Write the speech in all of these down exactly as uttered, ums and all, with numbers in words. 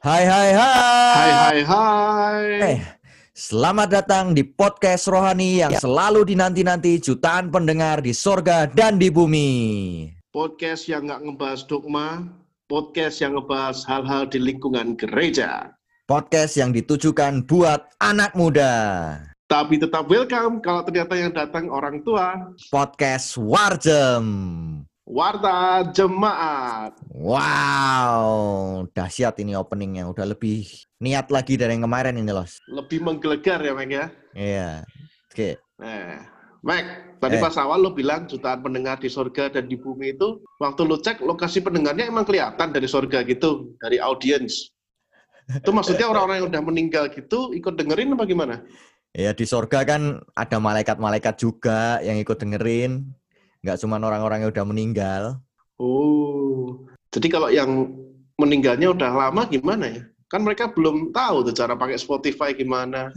Hai hai hai. Hai hai hai. Hey, selamat datang di podcast rohani yang selalu dinanti-nanti jutaan pendengar di sorga dan di bumi. Podcast yang nggak ngebahas dogma, podcast yang ngebahas hal-hal di lingkungan gereja. Podcast yang ditujukan buat anak muda. Tapi tetap welcome kalau ternyata yang datang orang tua. Podcast Warjem. Warta Jemaat. Wow, dahsyat ini openingnya. Udah lebih niat lagi dari yang kemarin ini, Los. Lebih menggelegar ya, Mek, ya? Iya. Oke. Okay. Nah, Mek, tadi eh. pas awal lo bilang jutaan pendengar di surga dan di bumi itu, waktu lo cek lokasi pendengarnya emang kelihatan dari surga gitu, dari audience. Itu maksudnya orang-orang yang udah meninggal gitu ikut dengerin apa gimana? Ya di sorga kan ada malaikat-malaikat juga yang ikut dengerin. Nggak cuma orang-orang yang udah meninggal. Oh, jadi kalau yang meninggalnya udah lama gimana ya? Kan mereka belum tahu tuh cara pakai Spotify gimana.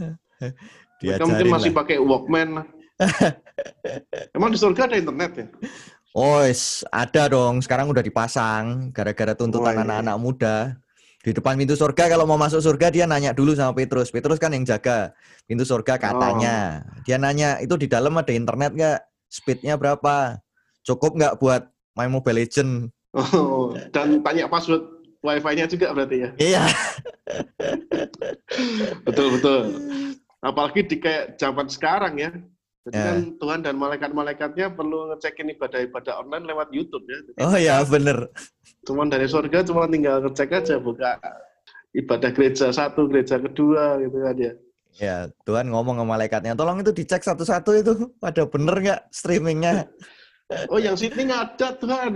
Mereka mungkin masih lah. Pakai Walkman. Emang di sorga ada internet ya? Oh, ada dong. Sekarang udah dipasang. Gara-gara tuntutan oh, anak-anak iya. muda. Di depan pintu surga, kalau mau masuk surga, dia nanya dulu sama Petrus. Petrus kan yang jaga pintu surga katanya. Oh. Dia nanya, itu di dalam ada internet nggak? Speednya berapa? Cukup nggak buat main Mobile Legend? Oh, dan tanya password wifi-nya juga berarti ya? Iya. Betul-betul. Apalagi di kayak zaman sekarang ya. Jadi yeah. kan Tuhan dan malaikat-malaikatnya perlu ngecekin ibadah-ibadah online lewat YouTube ya. Jadi oh iya, bener. Cuman dari surga cuma tinggal ngecek aja, buka ibadah gereja satu, gereja kedua gitu kan ya. Ya, Tuhan ngomong ke malaikatnya, tolong itu dicek satu-satu itu, pada bener nggak streamingnya? Oh, yang sini nggak ada, Tuhan.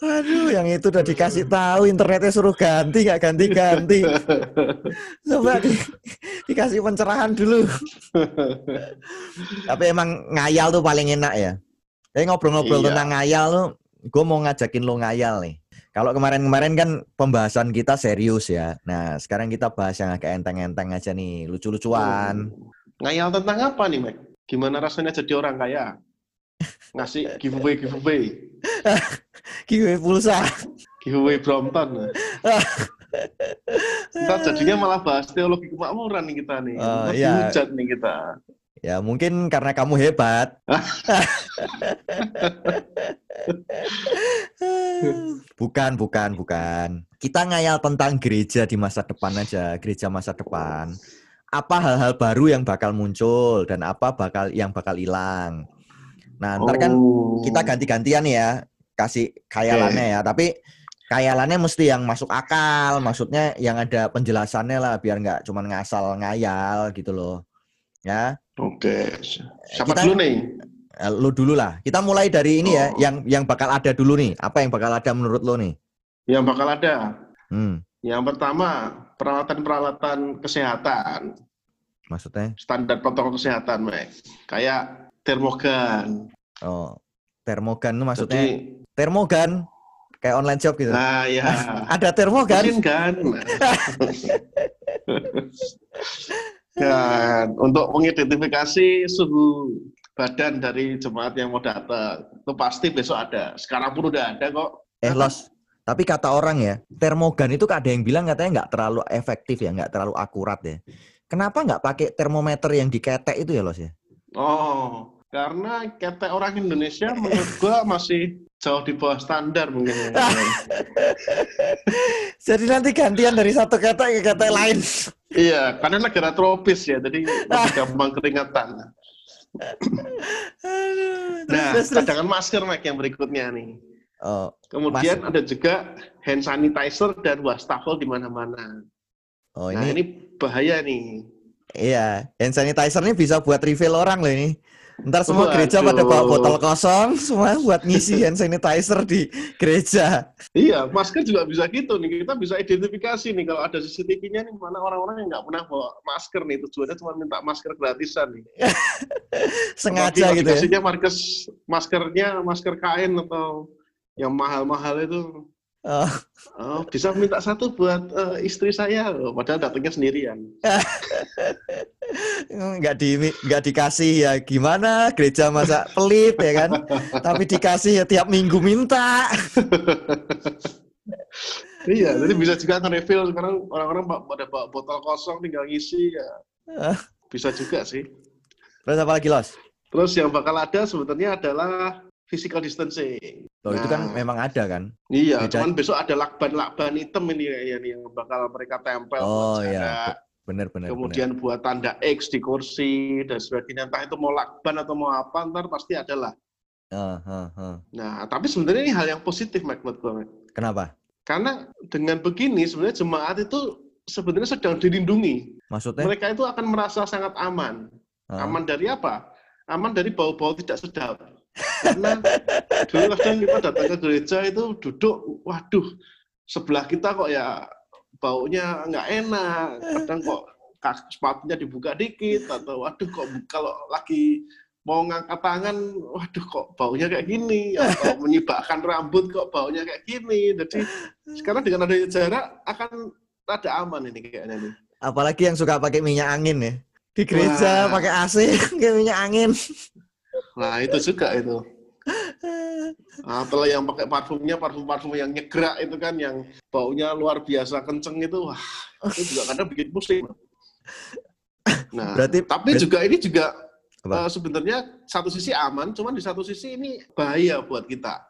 Aduh, yang itu udah dikasih tahu, internetnya suruh ganti, nggak ganti-ganti. Coba di, dikasih pencerahan dulu. Tapi emang ngayal tuh paling enak ya. Tapi ngobrol-ngobrol iya. tentang ngayal tuh, gue mau ngajakin lo ngayal nih. Kalau kemarin-kemarin kan pembahasan kita serius ya. Nah, sekarang kita bahas yang agak enteng-enteng aja nih, lucu-lucuan. Oh. Ngayal tentang apa nih, Mek? Gimana rasanya jadi orang kaya? Ngasih giveaway giveaway. Giveaway pulsa. Giveaway Brompton. Kita jadinya malah bahas teologi kemakmuran nih kita nih. Oh, iya. Hujat nih kita. Ya mungkin karena kamu hebat. bukan, bukan, bukan. Kita ngayal tentang gereja di masa depan aja. Gereja masa depan. Apa hal-hal baru yang bakal muncul dan apa bakal yang bakal hilang. Nah, ntar kan oh. kita ganti-gantian ya, kasih khayalannya okay. ya. Tapi khayalannya mesti yang masuk akal, maksudnya yang ada penjelasannya lah, biar nggak cuma ngasal ngayal gitu loh. Ya. Oke. Okay. Siapa kita, dulu nih? Lo dulu lah. Kita mulai dari ini oh. ya, yang yang bakal ada dulu nih. Apa yang bakal ada menurut lo nih? Yang bakal ada. Hmm. Yang pertama, peralatan-peralatan kesehatan. Maksudnya? Standar protokol kesehatan, Mek. Kayak termogan. Oh, termogan itu maksudnya jadi, termogan kayak online shop gitu. Nah, ya. Ada termogan. Mesin kan. Kan untuk mengidentifikasi suhu badan dari jemaat yang mau datang. Itu pasti besok ada. Sekarang pun udah ada kok. Eh, Los. Tapi kata orang ya, termogan itu ada yang bilang katanya nggak terlalu efektif ya, nggak terlalu akurat ya. Kenapa nggak pakai termometer yang diketek itu ya, Los ya? Oh, karena kata orang Indonesia menurut gua masih jauh di bawah standar mungkin. Jadi nanti gantian dari satu kata ke kata lain. Iya, karena negara tropis ya, jadi lebih gampang keringatan. Nah, cadangan masker Mike yang berikutnya nih. Oh, kemudian masker. Ada juga hand sanitizer dan wastafel di mana-mana. Oh, nah, ini, ini bahaya nih. Iya, hand sanitizer ini bisa buat refill orang loh ini. Ntar semua oh, gereja aduh. Pada bawa botol kosong, semua buat ngisi hand sanitizer di gereja. Iya, masker juga bisa gitu nih. Kita bisa identifikasi nih kalau ada C C T V-nya nih mana orang-orang yang nggak pernah bawa masker nih. Tujuannya cuma minta masker gratisan nih. Sengaja gitu ya. Dikasihnya markes, maskernya masker kain atau yang mahal-mahal itu. Oh. Oh, bisa minta satu buat uh, istri saya, padahal datangnya sendirian. Nggak di nggak dikasih ya, gimana? Gereja masa pelit ya kan? Tapi dikasih ya tiap minggu minta. Iya, jadi bisa juga nge-refill sekarang orang-orang pada bawa botol kosong tinggal ngisi ya. Bisa juga sih. Terus apa lagi, Los? Terus yang bakal ada sebenarnya adalah physical distancing. Loh, nah, itu kan memang ada kan? Iya, beda. Cuman besok ada lakban-lakban hitam ini ya, nih, yang bakal mereka tempel. Oh iya, benar-benar. Kemudian bener. Buat tanda X di kursi dan sebagainya. Entah itu mau lakban atau mau apa, ntar pasti ada lah. Uh, uh, uh. Nah, tapi sebenarnya ini hal yang positif, Mike, menurut gue. Kenapa? Karena dengan begini sebenarnya jemaat itu sebenarnya sedang dilindungi. Maksudnya? Mereka itu akan merasa sangat aman. Uh. Aman dari apa? Aman dari bau-bau tidak sedap. Karena dulu kadang kita datang ke gereja itu duduk, waduh sebelah kita kok ya baunya nggak enak, kadang kok sepatunya dibuka dikit, atau waduh kok kalau lagi mau ngangkat tangan, waduh kok baunya kayak gini, atau menyibakkan rambut kok baunya kayak gini. Jadi sekarang dengan adanya jarak akan ada aman ini kayaknya nih. Apalagi yang suka pakai minyak angin ya, di gereja nah. Pakai A C pakai minyak angin. Nah itu juga itu. Atau nah, yang pakai parfumnya, parfum-parfum yang nyegerak itu kan, yang baunya luar biasa kenceng itu, wah itu juga kadang bikin pusing. Nah, berarti, tapi berarti, juga ini juga uh, sebenarnya satu sisi aman, cuman di satu sisi ini bahaya buat kita.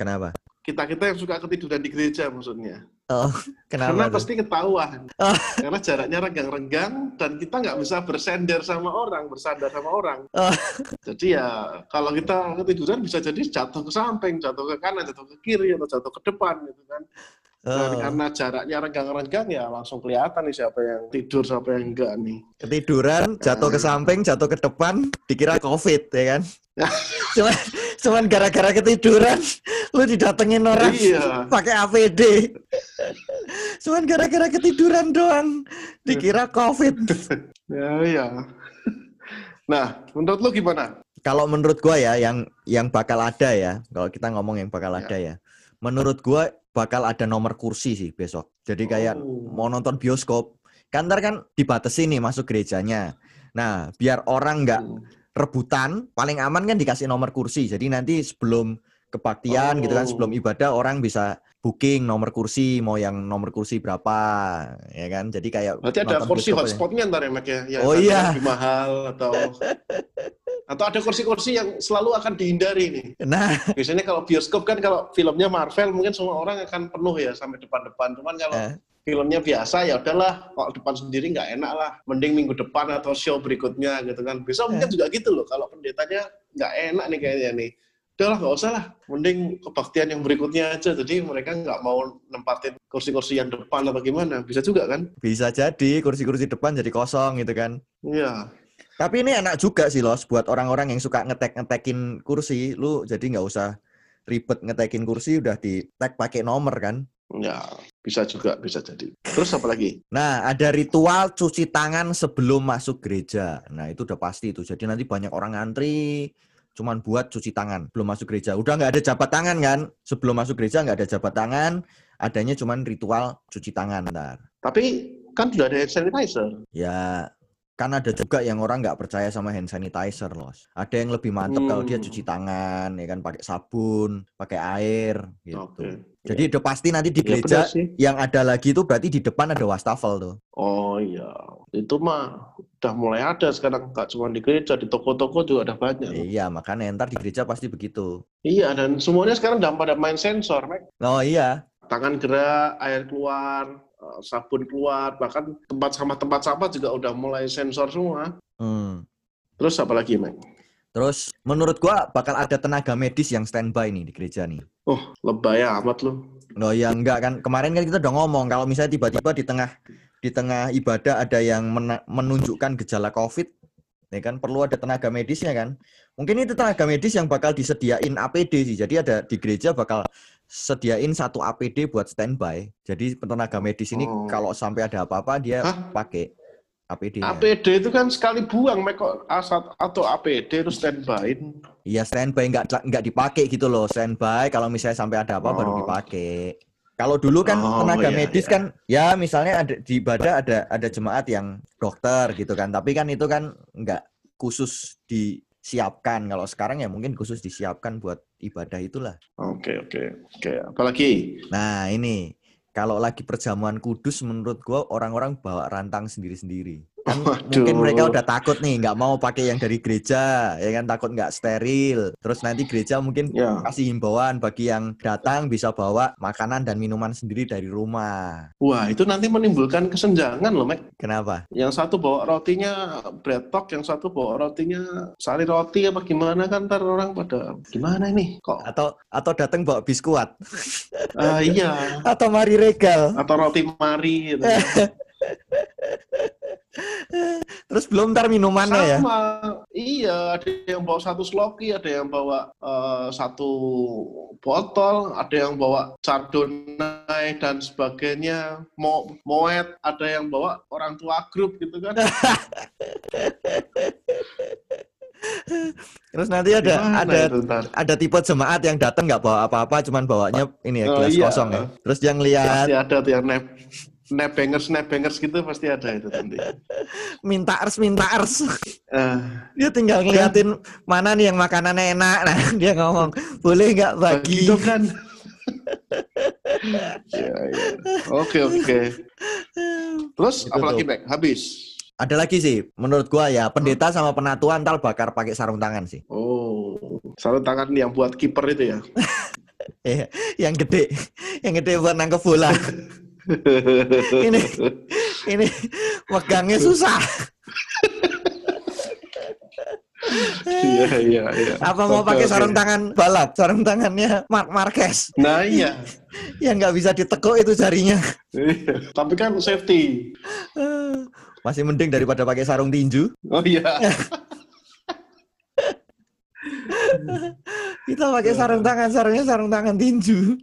Kenapa? Kita-kita yang suka ketiduran di gereja maksudnya. Oh, kenapa? Karena itu? Pasti ketahuan. Oh. Karena jaraknya renggang-renggang dan kita nggak bisa bersender sama orang, bersandar sama orang. Oh. Jadi ya kalau kita ketiduran bisa jadi jatuh ke samping, jatuh ke kanan, jatuh ke kiri, atau jatuh ke depan gitu kan. Dan oh. Karena jaraknya renggang-renggang ya langsung kelihatan nih siapa yang tidur, siapa yang enggak nih. Ketiduran, jatuh ke samping, jatuh ke depan, dikira COVID ya kan. Cuman, cuman gara-gara ketiduran lu didatengin orang iya. Pakai A P D. Cuman gara-gara ketiduran doang dikira COVID. Ya iya. Nah, menurut lu gimana? Kalau menurut gua ya yang yang bakal ada ya. Kalau kita ngomong yang bakal ya. Ada ya. Menurut gua bakal ada nomor kursi sih besok. Jadi kayak oh. Mau nonton bioskop, kan ntar kan dibatasi nih masuk gerejanya. Nah, biar orang enggak hmm. rebutan, paling aman kan dikasih nomor kursi. Jadi nanti sebelum kebaktian oh. gitu kan, sebelum ibadah orang bisa booking nomor kursi, mau yang nomor kursi berapa, ya kan? Jadi kayak berarti ada kursi hotspotnya ntar ya, Mak ya? Yang oh iya. Lebih mahal atau atau ada kursi-kursi yang selalu akan dihindari nih. Nah, biasanya kalau bioskop kan kalau filmnya Marvel mungkin semua orang akan penuh ya sampai depan-depan. Cuman kalau eh. filmnya biasa ya udahlah, kalau depan sendiri nggak enak lah, mending minggu depan atau show berikutnya gitu kan. Besok eh. mungkin juga gitu loh, kalau pendetanya nggak enak nih kayaknya nih, udahlah nggak usah lah, mending kebaktian yang berikutnya aja. Jadi mereka nggak mau nempatin kursi-kursi yang depan atau gimana, bisa juga kan? Bisa jadi kursi-kursi depan jadi kosong gitu kan. Iya. Tapi ini enak juga sih Los, buat orang-orang yang suka ngetek-ngetekin kursi, lu jadi nggak usah ribet ngetekin kursi, udah di tag pakai nomor kan. Ya, bisa juga, bisa jadi. Terus apa lagi? Nah, ada ritual cuci tangan sebelum masuk gereja. Nah, itu udah pasti itu. Jadi nanti banyak orang ngantri cuman buat cuci tangan belum masuk gereja. Udah nggak ada jabat tangan kan? Sebelum masuk gereja nggak ada jabat tangan, adanya cuman ritual cuci tangan ntar. Tapi kan sudah ada hand sanitizer. Ya, kan ada juga yang orang nggak percaya sama hand sanitizer, Los. Ada yang lebih mantep hmm. kalau dia cuci tangan, ya kan, pakai sabun, pakai air, gitu. Okay. Jadi udah pasti nanti di gereja ya, yang ada lagi itu berarti di depan ada wastafel tuh. Oh iya, itu mah udah mulai ada sekarang, gak cuma di gereja, di toko-toko juga ada banyak. Iya, makanya ntar di gereja pasti begitu. Iya, dan semuanya sekarang udah pada main sensor, Mek. Oh iya. Tangan gerak, air keluar, sabun keluar, bahkan tempat sampah-tempat sampah juga udah mulai sensor semua. Hmm. Terus apa lagi, Mek? Terus, menurut gua bakal ada tenaga medis yang standby nih di gereja nih. Oh, lebay amat lu. Loh ya enggak kan, kemarin kan kita udah ngomong kalau misalnya tiba-tiba di tengah di tengah ibadah ada yang mena- menunjukkan gejala COVID, ya kan perlu ada tenaga medisnya kan. Mungkin itu tenaga medis yang bakal disediain A P D sih. Jadi ada di gereja bakal sediain satu A P D buat standby. Jadi tenaga medis ini oh. kalau sampai ada apa-apa dia Hah? pakai. A P D, A P D ya. Itu kan sekali buang, Meko, atau A P D itu standby. Iya, standby, nggak nggak dipakai gitu loh, standby. Kalau misalnya sampai ada apa oh. baru dipakai. Kalau dulu kan oh, tenaga iya, medis iya. kan ya misalnya ada di ibadah ada ada jemaat yang dokter gitu kan. Tapi kan itu kan nggak khusus disiapkan. Kalau sekarang ya mungkin khusus disiapkan buat ibadah itulah. Oke, oke. Oke, apalagi? Nah, ini kalau lagi perjamuan kudus menurut gua orang-orang bawa rantang sendiri-sendiri. Kan Waduh. Mungkin mereka udah takut nih, nggak mau pakai yang dari gereja, ya kan takut nggak steril. Terus nanti gereja mungkin yeah. kasih himbauan bagi yang datang bisa bawa makanan dan minuman sendiri dari rumah. Wah, itu nanti menimbulkan kesenjangan loh, Mek. Kenapa? Yang satu bawa rotinya Bread Talk, yang satu bawa rotinya Sari Roti apa gimana kan, ntar orang pada gimana ini kok? Atau atau datang bawa biskuat? Uh, iya. Atau Mari Regal? Atau Roti Mari? Gitu. Terus belum ntar minumannya ya? Sama, iya ada yang bawa satu sloki, ada yang bawa uh, satu botol, ada yang bawa Chardonnay dan sebagainya, Mo- Moet, ada yang bawa orang tua grup gitu kan. Terus nanti ada Dimana ada ada tipe jemaat yang datang nggak bawa apa-apa, cuman bawanya ini ya gelas oh, iya. kosong ya. Terus yang lihat ada yang nep. Snapbangers, snapbangers gitu pasti ada itu nanti. Minta ers, minta ers. Uh, dia tinggal ngeliatin mana nih yang makanannya enak. Nah, dia ngomong, boleh nggak bagi? Begitu kan. ya, ya. Oke, oke. Terus, gitu apalagi Mek? Habis? Ada lagi sih, menurut gua ya, pendeta sama penatua ntar bakar pakai sarung tangan sih. Oh, sarung tangan yang buat kiper itu ya? yang gede. Yang gede buat nangkep bola. ini ini megangnya susah. Iya iya iya. Apa mau pakai sarung tangan balap? Sarung tangannya Mark Marquez. Nah iya. Yang nggak bisa ditekuk itu jarinya. Tapi kan safety. Masih mending daripada pakai sarung tinju. Oh iya. Kita pakai sarung tangan, sarungnya sarung tangan tinju.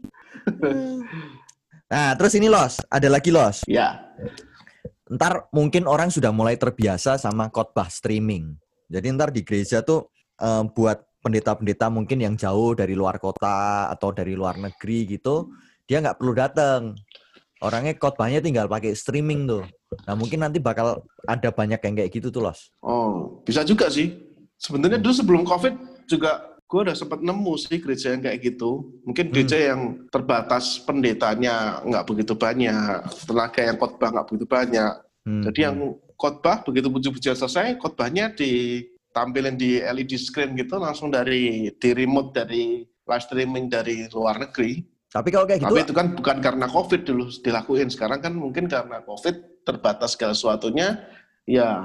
Nah, terus ini los, ada lagi los. Ya. Ntar mungkin orang sudah mulai terbiasa sama khotbah streaming. Jadi ntar di gereja tuh um, buat pendeta-pendeta mungkin yang jauh dari luar kota atau dari luar negeri gitu, dia nggak perlu datang. Orangnya khotbahnya tinggal pakai streaming tuh. Nah, mungkin nanti bakal ada banyak yang kayak gitu tuh los. Oh, bisa juga sih. Sebenarnya dulu sebelum COVID juga. Gue udah sempat nemu sih gereja yang kayak gitu. Mungkin gereja hmm. yang terbatas pendetanya nggak begitu banyak, tenaga yang khotbah nggak begitu banyak. Hmm. Jadi yang khotbah begitu puji-pujian selesai, khotbahnya ditampilin di L E D screen gitu, langsung dari di remote dari live streaming dari luar negeri. Tapi kalau kayak gitu, tapi itu kan bukan karena COVID dulu dilakuin. Sekarang kan mungkin karena COVID terbatas segala sesuatunya, ya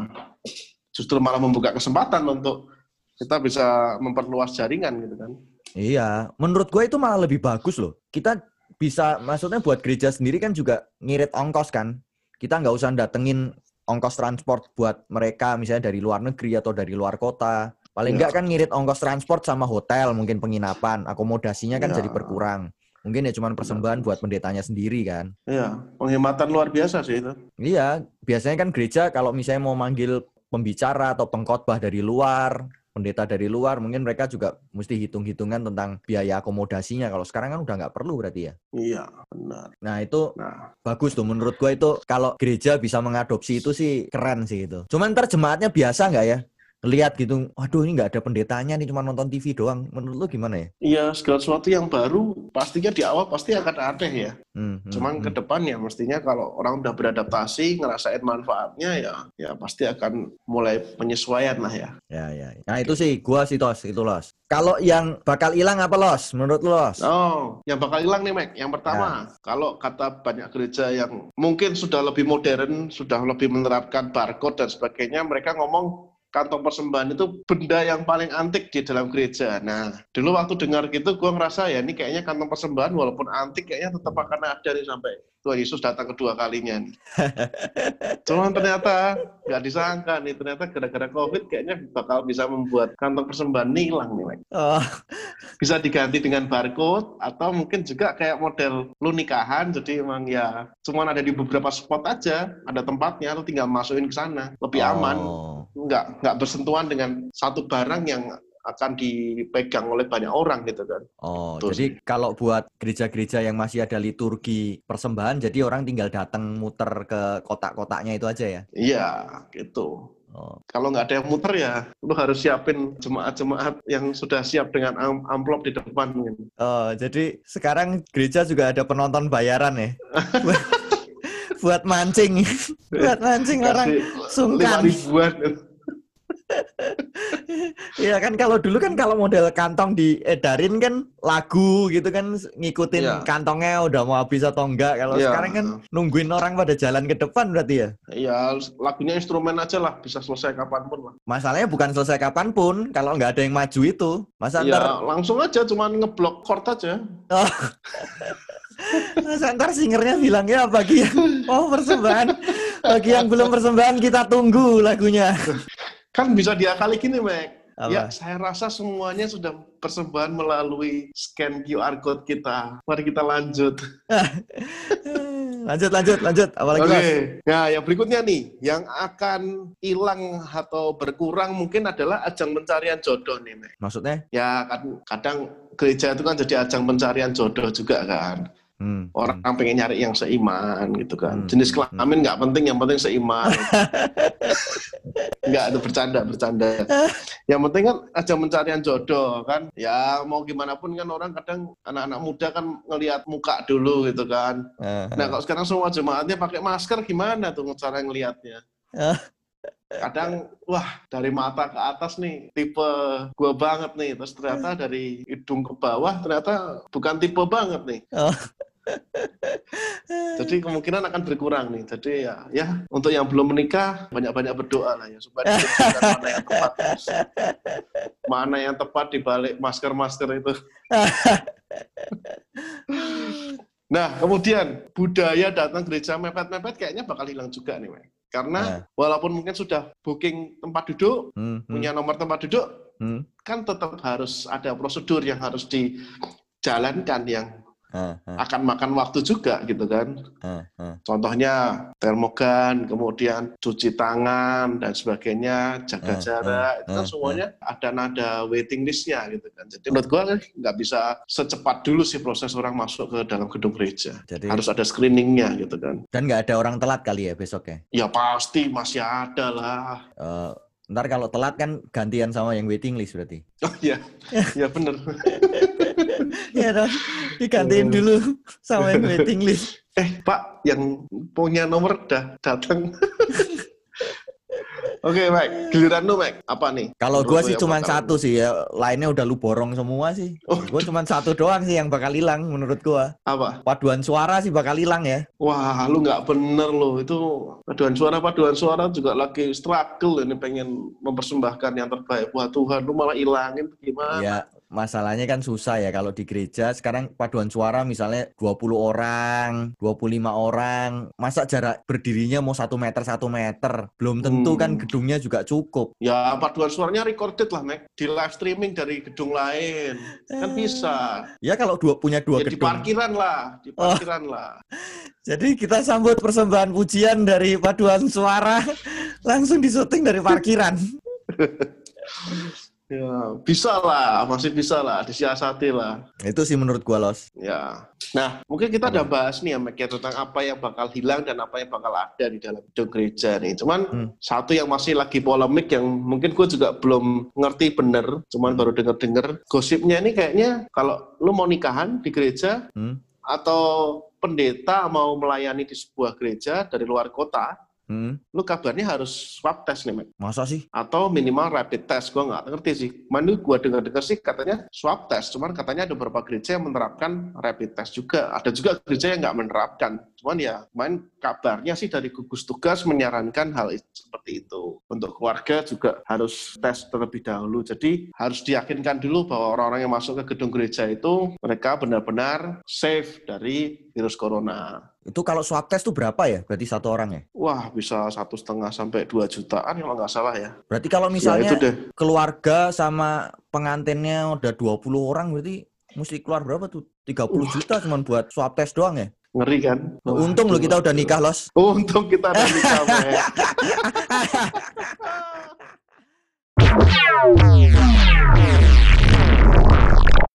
justru malah membuka kesempatan untuk kita bisa memperluas jaringan gitu kan. Iya, menurut gue itu malah lebih bagus loh. Kita bisa, maksudnya buat gereja sendiri kan juga ngirit ongkos kan. Kita nggak usah datengin ongkos transport buat mereka misalnya dari luar negeri atau dari luar kota. Paling nggak ya. Kan ngirit ongkos transport sama hotel, mungkin penginapan, akomodasinya kan ya. Jadi berkurang. Mungkin ya cuma persembahan ya. Buat pendetanya sendiri kan. Iya, penghematan luar biasa sih itu. Iya, biasanya kan gereja kalau misalnya mau manggil pembicara atau pengkhotbah dari luar, pendeta dari luar, mungkin mereka juga mesti hitung-hitungan tentang biaya akomodasinya. Kalau sekarang kan udah nggak perlu berarti ya? Iya, benar. Nah itu nah. bagus tuh menurut gue itu. Kalau gereja bisa mengadopsi itu sih keren sih itu. Cuman ntar jemaatnya biasa nggak ya? Lihat gitu, aduh ini nggak ada pendetanya nih, cuma nonton T V doang. Menurut lu gimana ya? Iya, segala sesuatu yang baru pastinya di awal pasti akan aneh ya. Hmm, hmm, Cuman hmm. ke depan ya mestinya kalau orang udah beradaptasi, ngerasain manfaatnya ya, ya pasti akan mulai penyesuaian lah ya. Ya, ya. Nah itu sih, gua sih Tos, itu Los. Kalau yang bakal hilang apa Los? Menurut lu Los? Oh, yang bakal hilang nih Mek. Yang pertama, ya. Kalau kata banyak gereja yang mungkin sudah lebih modern, sudah lebih menerapkan barcode dan sebagainya, mereka ngomong kantong persembahan itu benda yang paling antik di dalam gereja. Nah, dulu waktu dengar gitu, gue ngerasa ya ini kayaknya kantong persembahan walaupun antik kayaknya tetap akan ada nih sampai Tuhan Yesus datang kedua kalinya nih. Cuman ternyata nggak disangka nih, ternyata gara-gara COVID kayaknya bakal bisa membuat kantong persembahan ini hilang nih, Mike. Oh. Bisa diganti dengan barcode atau mungkin juga kayak model lu nikahan, jadi emang ya cuman ada di beberapa spot aja, ada tempatnya, lu tinggal masukin ke sana, lebih aman. Oh. Nggak, nggak bersentuhan dengan satu barang yang akan dipegang oleh banyak orang gitu kan. Oh, terus. Jadi kalau buat gereja-gereja yang masih ada liturgi persembahan, jadi orang tinggal datang muter ke kotak-kotaknya itu aja ya? Iya, gitu. Oh. Kalau nggak ada yang muter ya, lu harus siapin jemaat-jemaat yang sudah siap dengan amplop di depan. Gitu. Oh, jadi sekarang gereja juga ada penonton bayaran ya? Buat mancing, buat mancing orang sungkan. lima ribuan Iya kan, kalau dulu kan kalau model kantong diedarin kan lagu gitu kan, ngikutin ya. Kantongnya udah mau habis atau enggak. Kalau ya. Sekarang kan nungguin orang pada jalan ke depan berarti ya. Iya, lagunya instrumen aja lah, bisa selesai kapanpun lah. Masalahnya bukan selesai kapanpun, kalau nggak ada yang maju itu. Masa ya, ntar... langsung aja, cuman ngeblok chord aja. Oh. Masa ntar singernya bilangnya bagi yang oh persembahan, bagi yang belum persembahan kita tunggu lagunya. Kan bisa diakali gini, Mek. Apa? Ya, saya rasa semuanya sudah persembahan melalui scan Q R code kita. Mari kita lanjut. Lanjut, lanjut, lanjut. Apalagi okay. Mas? Nah, yang berikutnya nih, yang akan hilang atau berkurang mungkin adalah ajang pencarian jodoh nih, Mek. Maksudnya? Ya, kadang, kadang gereja itu kan jadi ajang pencarian jodoh juga kan. Hmm. Orang hmm. pengen nyari yang seiman gitu kan. Hmm. Jenis kelamin nggak penting, yang penting seiman. Nggak, itu bercanda, bercanda. Yang penting kan ajang pencarian jodoh kan. Ya mau gimana pun kan orang kadang anak-anak muda kan ngelihat muka dulu gitu kan. Nah kalau sekarang semua jemaatnya pakai masker, gimana tuh cara ngelihatnya? Kadang wah dari mata ke atas nih tipe gue banget nih, terus ternyata dari hidung ke bawah ternyata bukan tipe banget nih. Oh. Jadi kemungkinan akan berkurang nih. Jadi ya, ya untuk yang belum menikah banyak-banyak berdoa lah ya supaya ditentukan mana yang tepat, mana yang tepat di balik masker-masker itu. Nah kemudian budaya datang gereja mepet-mepet kayaknya bakal hilang juga nih, Mek. Karena walaupun mungkin sudah booking tempat duduk, hmm, hmm. punya nomor tempat duduk, hmm. kan tetap harus ada prosedur yang harus dijalankan yang Uh, uh. akan makan waktu juga gitu kan. Uh, uh. Contohnya termogan, kemudian cuci tangan dan sebagainya, jaga uh, jarak, uh, uh, itu kan semuanya uh, uh. ada nada waiting listnya gitu kan. Jadi menurut gue nggak bisa secepat dulu sih proses orang masuk ke dalam gedung gereja. Jadi, harus ada screeningnya gitu kan. Dan nggak ada orang telat kali ya besoknya? Ya pasti masih ada lah. Uh, ntar kalau telat kan gantian sama yang waiting list berarti. Oh iya, iya bener. Ya dong, digantiin dulu sama yang waiting list. Eh Pak, yang punya nomor dah datang. Oke, okay, Mike, giliran lu, Mike. Apa nih? Kalau gua sih cuma satu sih ya, lainnya udah lu borong semua sih. Oh. Gua cuma satu doang sih yang bakal hilang menurut gua. Apa? Paduan suara sih bakal hilang ya. Wah, lu nggak bener lo. Itu paduan suara, paduan suara juga lagi struggle ini pengen mempersembahkan yang terbaik buat Tuhan. Lu malah hilangin gimana? Ya. Masalahnya kan susah ya kalau di gereja sekarang paduan suara misalnya dua puluh orang, dua puluh lima orang. Masa jarak berdirinya mau satu meter, satu meter? Belum tentu hmm. kan gedungnya juga cukup. Ya paduan suaranya recorded lah, Mek. Di live streaming dari gedung lain. Kan bisa. Ya kalau dua, punya dua ya, gedung. Di parkiran lah, di parkiran oh. lah. Jadi kita sambut persembahan pujian dari paduan suara langsung di-syuting dari parkiran. Ya, bisa lah, masih bisa lah, disiasati lah. Itu sih menurut gua, Los. Ya. Nah, mungkin kita udah bahas nih ya, Mek, ya, tentang apa yang bakal hilang dan apa yang bakal ada di dalam gedung gereja nih. Cuman hmm. satu yang masih lagi polemik yang mungkin gua juga belum ngerti bener, cuman baru dengar-dengar gosipnya ini kayaknya kalau lu mau nikahan di gereja hmm. atau pendeta mau melayani di sebuah gereja dari luar kota, Hmm. lu kabarnya harus swab test nih, Mek. Masa sih? Atau minimal rapid test. Gue gak ngerti sih. Mana gue dengar-dengar sih katanya swab test. Cuman katanya ada beberapa gereja yang menerapkan rapid test juga. Ada juga gereja yang gak menerapkan. Cuman ya, main kabarnya sih dari gugus tugas menyarankan hal seperti itu. Untuk keluarga juga harus tes terlebih dahulu. Jadi harus diyakinkan dulu bahwa orang-orang yang masuk ke gedung gereja itu mereka benar-benar safe dari virus corona. Itu kalau swab test tuh berapa ya? Berarti satu orang ya? Wah, bisa satu setengah sampai dua jutaan kalau nggak salah ya. Berarti kalau misalnya ya, keluarga sama pengantinnya udah dua puluh orang, berarti mesti keluar berapa tuh? tiga puluh juta cuma buat swab test doang ya? Ngeri kan? Wah, untung lo kita udah nikah, Los. Untung kita udah nikah, Mek.